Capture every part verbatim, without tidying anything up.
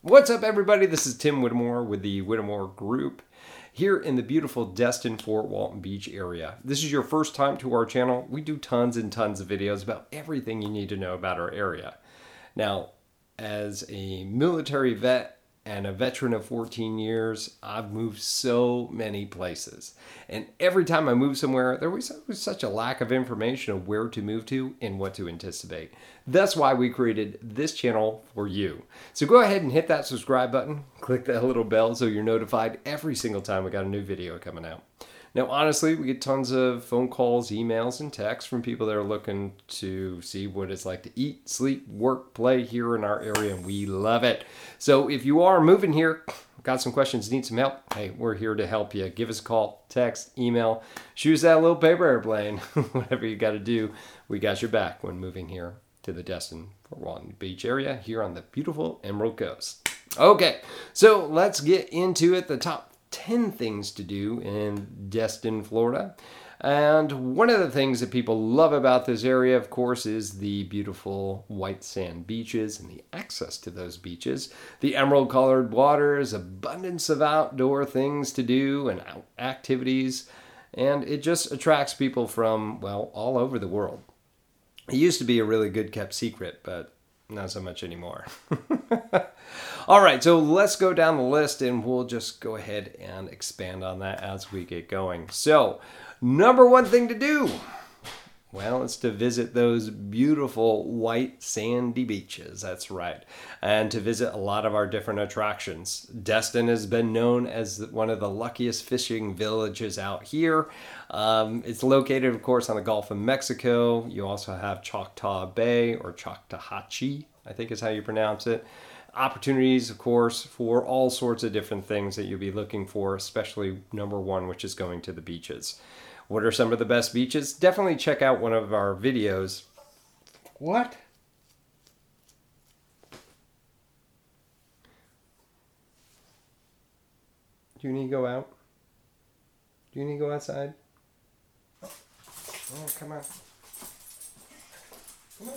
What's up, everybody? This is Tim Whittemore with the Whittemore Group here in the beautiful Destin, Fort Walton Beach area. This is your first time to our channel. We do tons and tons of videos about everything you need to know about our area. Now, as a military vet and a veteran of fourteen years, I've moved so many places. And every time I moved somewhere, there was such a lack of information of where to move to and what to anticipate. That's why we created this channel for you. So go ahead and hit that subscribe button, click that little bell so you're notified every single time we got a new video coming out. Now, honestly, we get tons of phone calls, emails, and texts from people that are looking to see what it's like to eat, sleep, work, play here in our area, and we love it. So if you are moving here, got some questions, need some help, hey, we're here to help you. Give us a call, text, email, shoot that little paper airplane, whatever you got to do, we got your back when moving here to the Destin, Fort Walton Beach area here on the beautiful Emerald Coast. Okay, so let's get into it. The top ten things to do in Destin, Florida. And one of the things that people love about this area, of course, is the beautiful white sand beaches and the access to those beaches, the emerald colored waters, abundance of outdoor things to do and activities. And it just attracts people from, well, all over the world. It used to be a really good kept secret, but not so much anymore. All right, so let's go down the list and we'll just go ahead and expand on that as we get going. So, number one thing to do, well, it's to visit those beautiful white sandy beaches. That's right. And to visit a lot of our different attractions. Destin has been known as one of the luckiest fishing villages out here. Um, it's located, of course, on the Gulf of Mexico. You also have Choctaw Bay or Choctawhatchee, I think is how you pronounce it. Opportunities, of course, for all sorts of different things that you'll be looking for, especially number one, which is going to the beaches. What are some of the best beaches? Definitely check out one of our videos. What? Do you need to go out? Do you need to go outside? Oh, come on. Come on.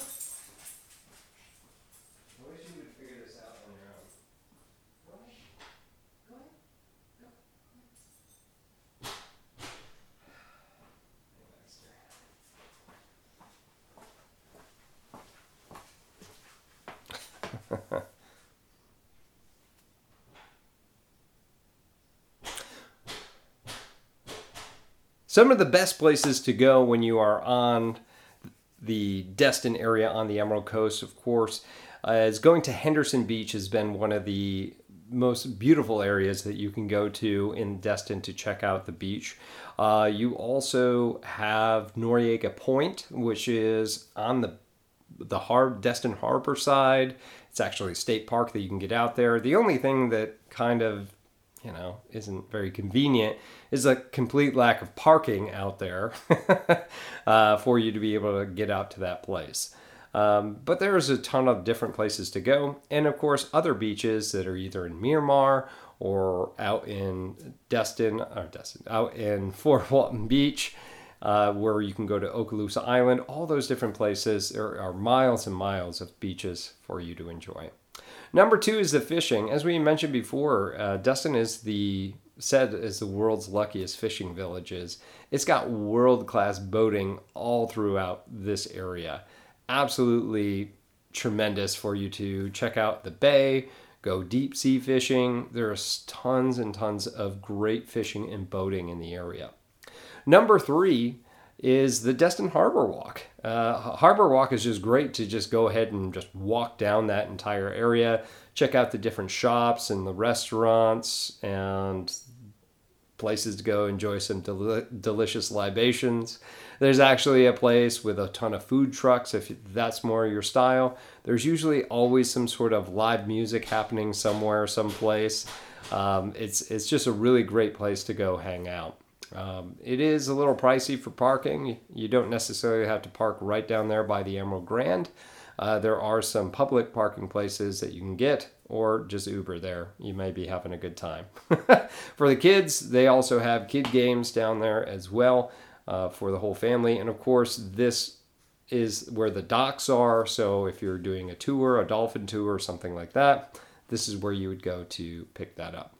Some of the best places to go when you are on the Destin area on the Emerald Coast, of course, uh, is going to Henderson Beach has been one of the most beautiful areas that you can go to in Destin to check out the beach. Uh, you also have Noriega Point, which is on the the Har- Destin Harbor side. It's actually a state park that you can get out there. The only thing that kind of you know, isn't very convenient, is a complete lack of parking out there uh, for you to be able to get out to that place. Um, but there's a ton of different places to go. And of course, other beaches that are either in Miramar or out in Destin, or Destin, out in Fort Walton Beach, uh, where you can go to Okaloosa Island. All those different places, there are miles and miles of beaches for you to enjoy. Number two is the fishing. As we mentioned before, uh, Destin is the said as the world's luckiest fishing villages. It's got world-class boating all throughout this area. Absolutely tremendous for you to check out the bay, go deep sea fishing. There's tons and tons of great fishing and boating in the area. Number three is the Destin Harbor Walk. Uh, Harbor Walk is just great to just go ahead and just walk down that entire area, check out the different shops and the restaurants and places to go enjoy some del- delicious libations. There's actually a place with a ton of food trucks if that's more your style. There's usually always some sort of live music happening somewhere, someplace. Um, it's it's just a really great place to go hang out. Um, it is a little pricey for parking. You don't necessarily have to park right down there by the Emerald Grand. Uh, there are some public parking places that you can get, or just Uber there. You may be having a good time. For the kids, they also have kid games down there as well uh, for the whole family. And of course, this is where the docks are. So if you're doing a tour, a dolphin tour or something like that, this is where you would go to pick that up.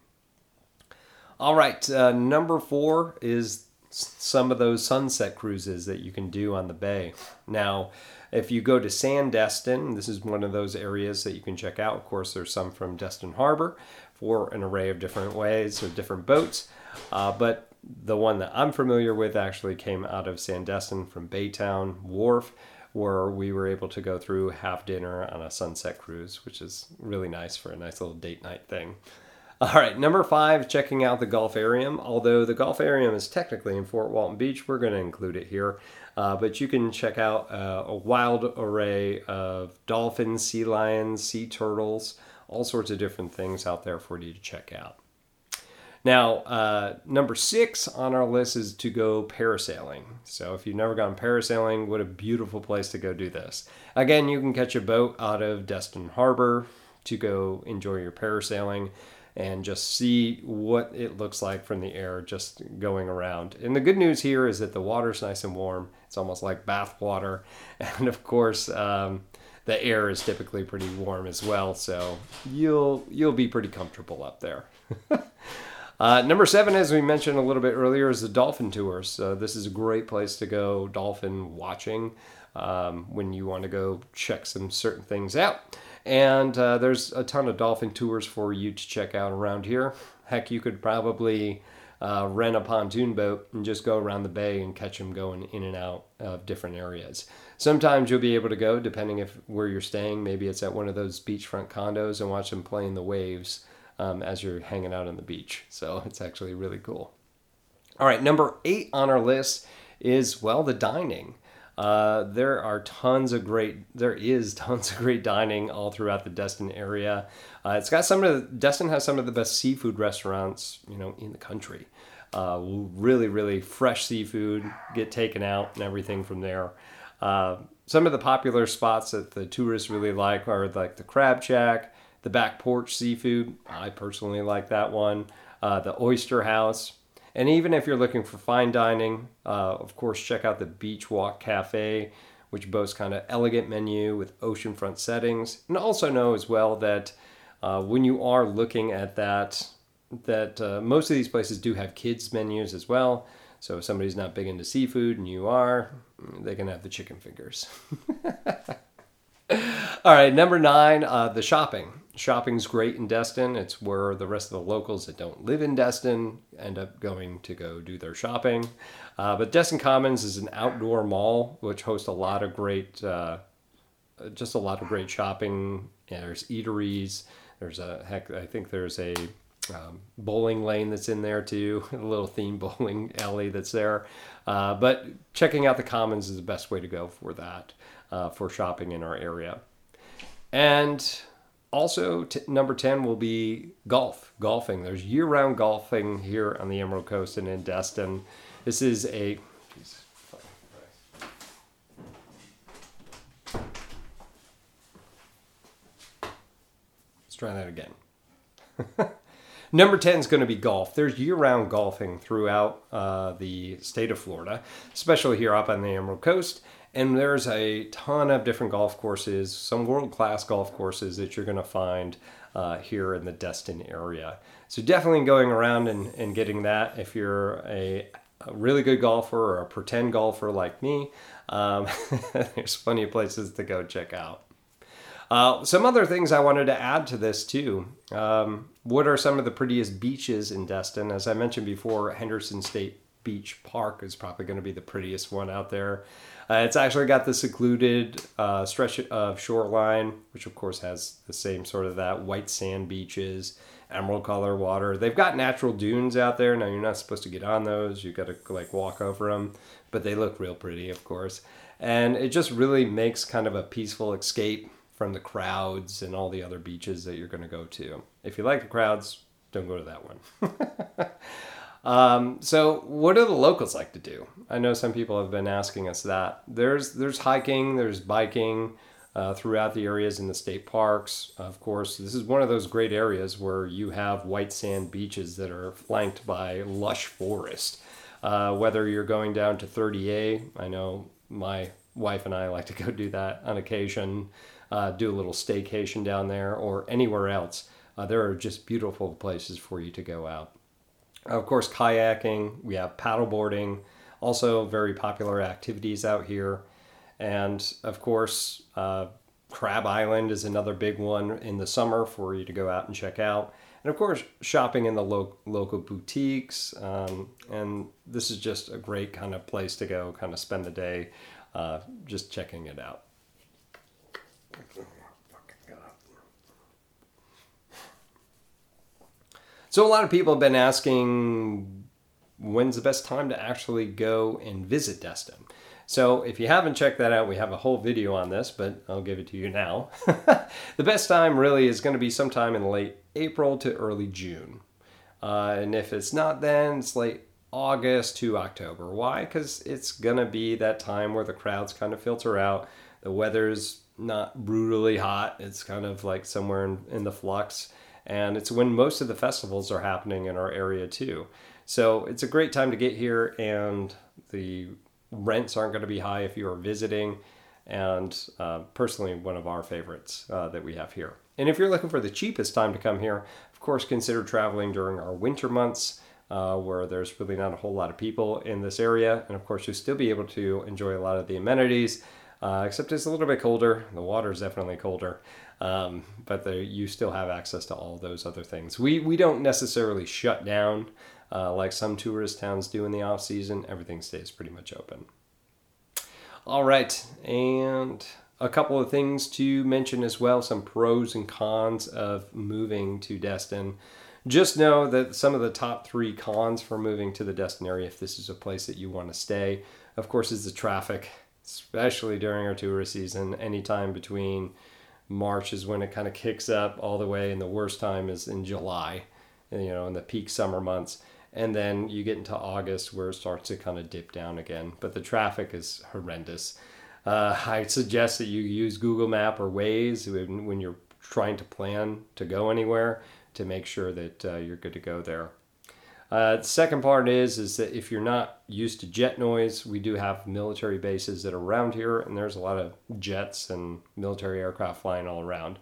All right, uh, number four is some of those sunset cruises that you can do on the bay. Now, if you go to Sandestin, this is one of those areas that you can check out. Of course, there's some from Destin Harbor for an array of different ways or different boats. Uh, but the one that I'm familiar with actually came out of Sandestin from Baytown Wharf, where we were able to go through, have dinner on a sunset cruise, which is really nice for a nice little date night thing. All right, number five, checking out the Gulfarium. Although the Gulfarium is technically in Fort Walton Beach, we're going to include it here. Uh, but you can check out uh, a wild array of dolphins, sea lions, sea turtles, all sorts of different things out there for you to check out. Now, uh, number six on our list is to go parasailing. So if you've never gone parasailing, what a beautiful place to go do this. Again, you can catch a boat out of Destin Harbor to go enjoy your parasailing and just see what it looks like from the air just going around. And the good news here is that the water's nice and warm. It's almost like bath water. And of course, um, the air is typically pretty warm as well. So you'll you'll be pretty comfortable up there. uh, number seven, as we mentioned a little bit earlier, is the dolphin tours. So this is a great place to go dolphin watching um, when you want to go check some certain things out. And uh, there's a ton of dolphin tours for you to check out around here. Heck, you could probably uh, rent a pontoon boat and just go around the bay and catch them going in and out of different areas. Sometimes you'll be able to go, depending if where you're staying. Maybe it's at one of those beachfront condos and watch them play in the waves um, as you're hanging out on the beach. So it's actually really cool. All right, number eight on our list is, well, the dining. Uh, there are tons of great, there is tons of great dining all throughout the Destin area. Uh, it's got some of the, Destin has some of the best seafood restaurants, you know, in the country. Uh, really, really fresh seafood, get taken out and everything from there. Uh, some of the popular spots that the tourists really like are like the Crab Shack, the Back Porch Seafood. I personally like that one. Uh, the Oyster House. And even if you're looking for fine dining, uh, of course, check out the Beach Walk Cafe, which boasts kind of elegant menu with oceanfront settings. And also know as well that uh, when you are looking at that, that uh, most of these places do have kids menus as well. So if somebody's not big into seafood and you are, they can have the chicken fingers. All right, number nine, uh, the shopping. Shopping's great in Destin. It's where the rest of the locals that don't live in Destin end up going to go do their shopping. Uh, but Destin Commons is an outdoor mall which hosts a lot of great, uh, just a lot of great shopping. Yeah, there's eateries. There's a heck. I think there's a um, bowling lane that's in there too. A little themed bowling alley that's there. Uh, but checking out the Commons is the best way to go for that, uh, for shopping in our area. And also, t- number ten will be golf, golfing. There's year-round golfing here on the Emerald Coast and in Destin. This is a... Let's try that again. Number ten is going to be golf. There's year-round golfing throughout uh, the state of Florida, especially here up on the Emerald Coast. And there's a ton of different golf courses, some world-class golf courses that you're going to find uh, here in the Destin area. So definitely going around and, and getting that if you're a, a really good golfer or a pretend golfer like me. Um, there's plenty of places to go check out. Uh, some other things I wanted to add to this too. Um, what are some of the prettiest beaches in Destin? As I mentioned before, Henderson State Beach Park is probably going to be the prettiest one out there. Uh, it's actually got the secluded uh, stretch of shoreline, which of course has the same sort of that white sand beaches, emerald color water. They've got natural dunes out there. Now, you're not supposed to get on those. You've got to like walk over them, but they look real pretty, of course. And it just really makes kind of a peaceful escape from the crowds and all the other beaches that you're going to go to. If you like the crowds, Don't go to that one. Um, so what do the locals like to do? I know some people have been asking us that. There's there's hiking, there's biking uh, throughout the areas in the state parks. Of course, this is one of those great areas where you have white sand beaches that are flanked by lush forest. Uh, whether you're going down to thirty A, I know my wife and I like to go do that on occasion, uh, do a little staycation down there or anywhere else. Uh, there are just beautiful places for you to go out. Of course, kayaking, we have paddleboarding, also very popular activities out here. And of course, uh, Crab Island is another big one in the summer for you to go out and check out. And of course, shopping in the lo- local boutiques. Um, and this is just a great kind of place to go, kind of spend the day uh, just checking it out. So a lot of people have been asking, when's the best time to actually go and visit Destin? So if you haven't checked that out, we have a whole video on this, but I'll give it to you now. The best time really is going to be sometime in late April to early June. Uh, and if it's not then, it's late August to October. Why? Because it's going to be that time where the crowds kind of filter out. The weather's not brutally hot. It's kind of like somewhere in, in the flux. And it's when most of the festivals are happening in our area too. So it's a great time to get here, and the rents aren't going to be high if you are visiting. And uh, personally, one of our favorites uh, that we have here. And if you're looking for the cheapest time to come here, of course, consider traveling during our winter months uh, where there's really not a whole lot of people in this area. And of course, you'll still be able to enjoy a lot of the amenities, uh, except it's a little bit colder. The water is definitely colder. Um, but the, you still have access to all those other things. We we don't necessarily shut down uh, like some tourist towns do in the off season. Everything stays pretty much open. All right, and a couple of things to mention as well. Some pros and cons of moving to Destin. Just know that some of the top three cons for moving to the Destin area, if this is a place that you want to stay, of course, is the traffic, especially during our tourist season. Anytime between March is when it kind of kicks up all the way, and the worst time is in July, you know, in the peak summer months. And then you get into August where it starts to kind of dip down again. But the traffic is horrendous. Uh, I suggest that you use Google Map or Waze when, when you're trying to plan to go anywhere to make sure that uh, you're good to go there. Uh, the second part is, is that if you're not used to jet noise, we do have military bases that are around here, and there's a lot of jets and military aircraft flying all around.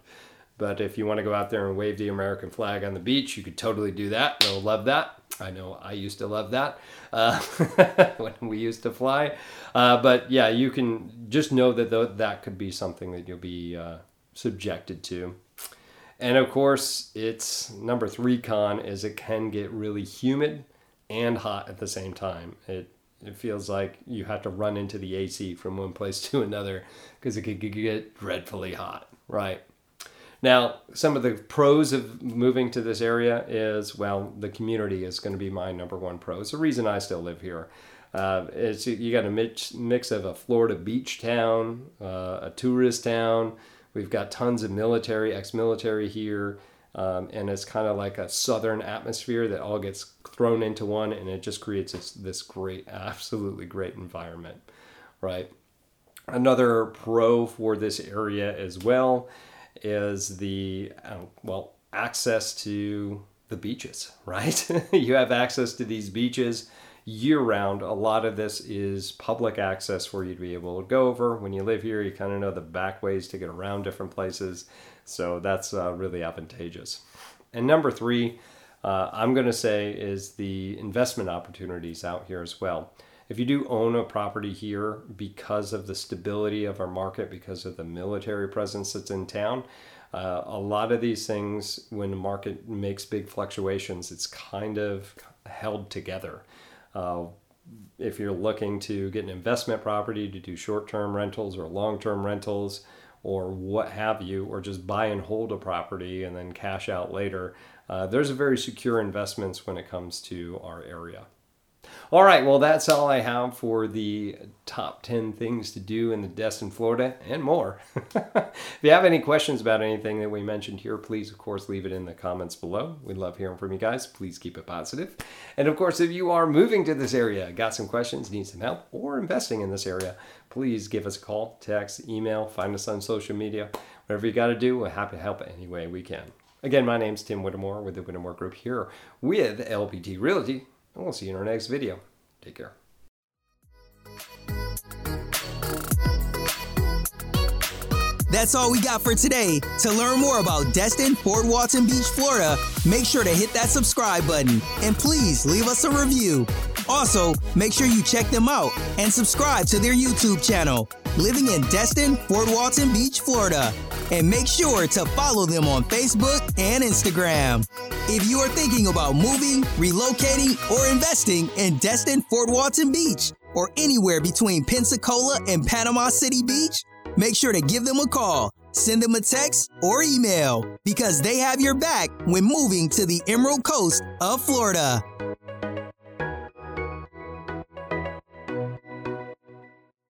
But if you want to go out there and wave the American flag on the beach, you could totally do that. They'll love that. I know I used to love that uh, when we used to fly. Uh, but yeah, you can just know that th- that could be something that you'll be uh, subjected to. And of course, it's number three con is it can get really humid and hot at the same time. It it feels like you have to run into the A C from one place to another because it could get dreadfully hot, right? Now, some of the pros of moving to this area is, well, the community is going to be my number one pro. It's the reason I still live here. Uh, it's you got a mix, mix of a Florida beach town, uh, a tourist town. We've got tons of military, ex-military here, um, and it's kind of like a southern atmosphere that all gets thrown into one, and it just creates this, this great, absolutely great environment, right? Another pro for this area as well is the, uh, well, access to the beaches, right? You have access to these beaches year-round. A lot of this is public access for you to be able to go over. When you live here, you kind of know the back ways to get around different places, so that's uh, really advantageous. And number three, uh, I'm going to say, is the investment opportunities out here as well. If you do own a property here, because of the stability of our market, because of the military presence that's in town, uh, a lot of these things, when the market makes big fluctuations, it's kind of held together. Uh, if you're looking to get an investment property to do short-term rentals or long-term rentals or what have you, or just buy and hold a property and then cash out later, uh, there's a very secure investments when it comes to our area. All right, well, that's all I have for the top ten things to do in the Destin, Florida, and more. If you have any questions about anything that we mentioned here, please, of course, leave it in the comments below. We love hearing from you guys. Please keep it positive. And, of course, if you are moving to this area, got some questions, need some help, or investing in this area, please give us a call, text, email, find us on social media. Whatever you got to do, we're happy to help any way we can. Again, my name's Tim Whittemore with the Whittemore Group here with L P T Realty, and we'll see you in our next video. Take care. That's all we got for today. To learn more about Destin, Fort Walton Beach, Florida, make sure to hit that subscribe button and please leave us a review. Also, make sure you check them out and subscribe to their YouTube channel, Living in Destin, Fort Walton Beach, Florida. And make sure to follow them on Facebook and Instagram. If you are thinking about moving, relocating, or investing in Destin, Fort Walton Beach, or anywhere between Pensacola and Panama City Beach, make sure to give them a call, send them a text or email, because they have your back when moving to the Emerald Coast of Florida.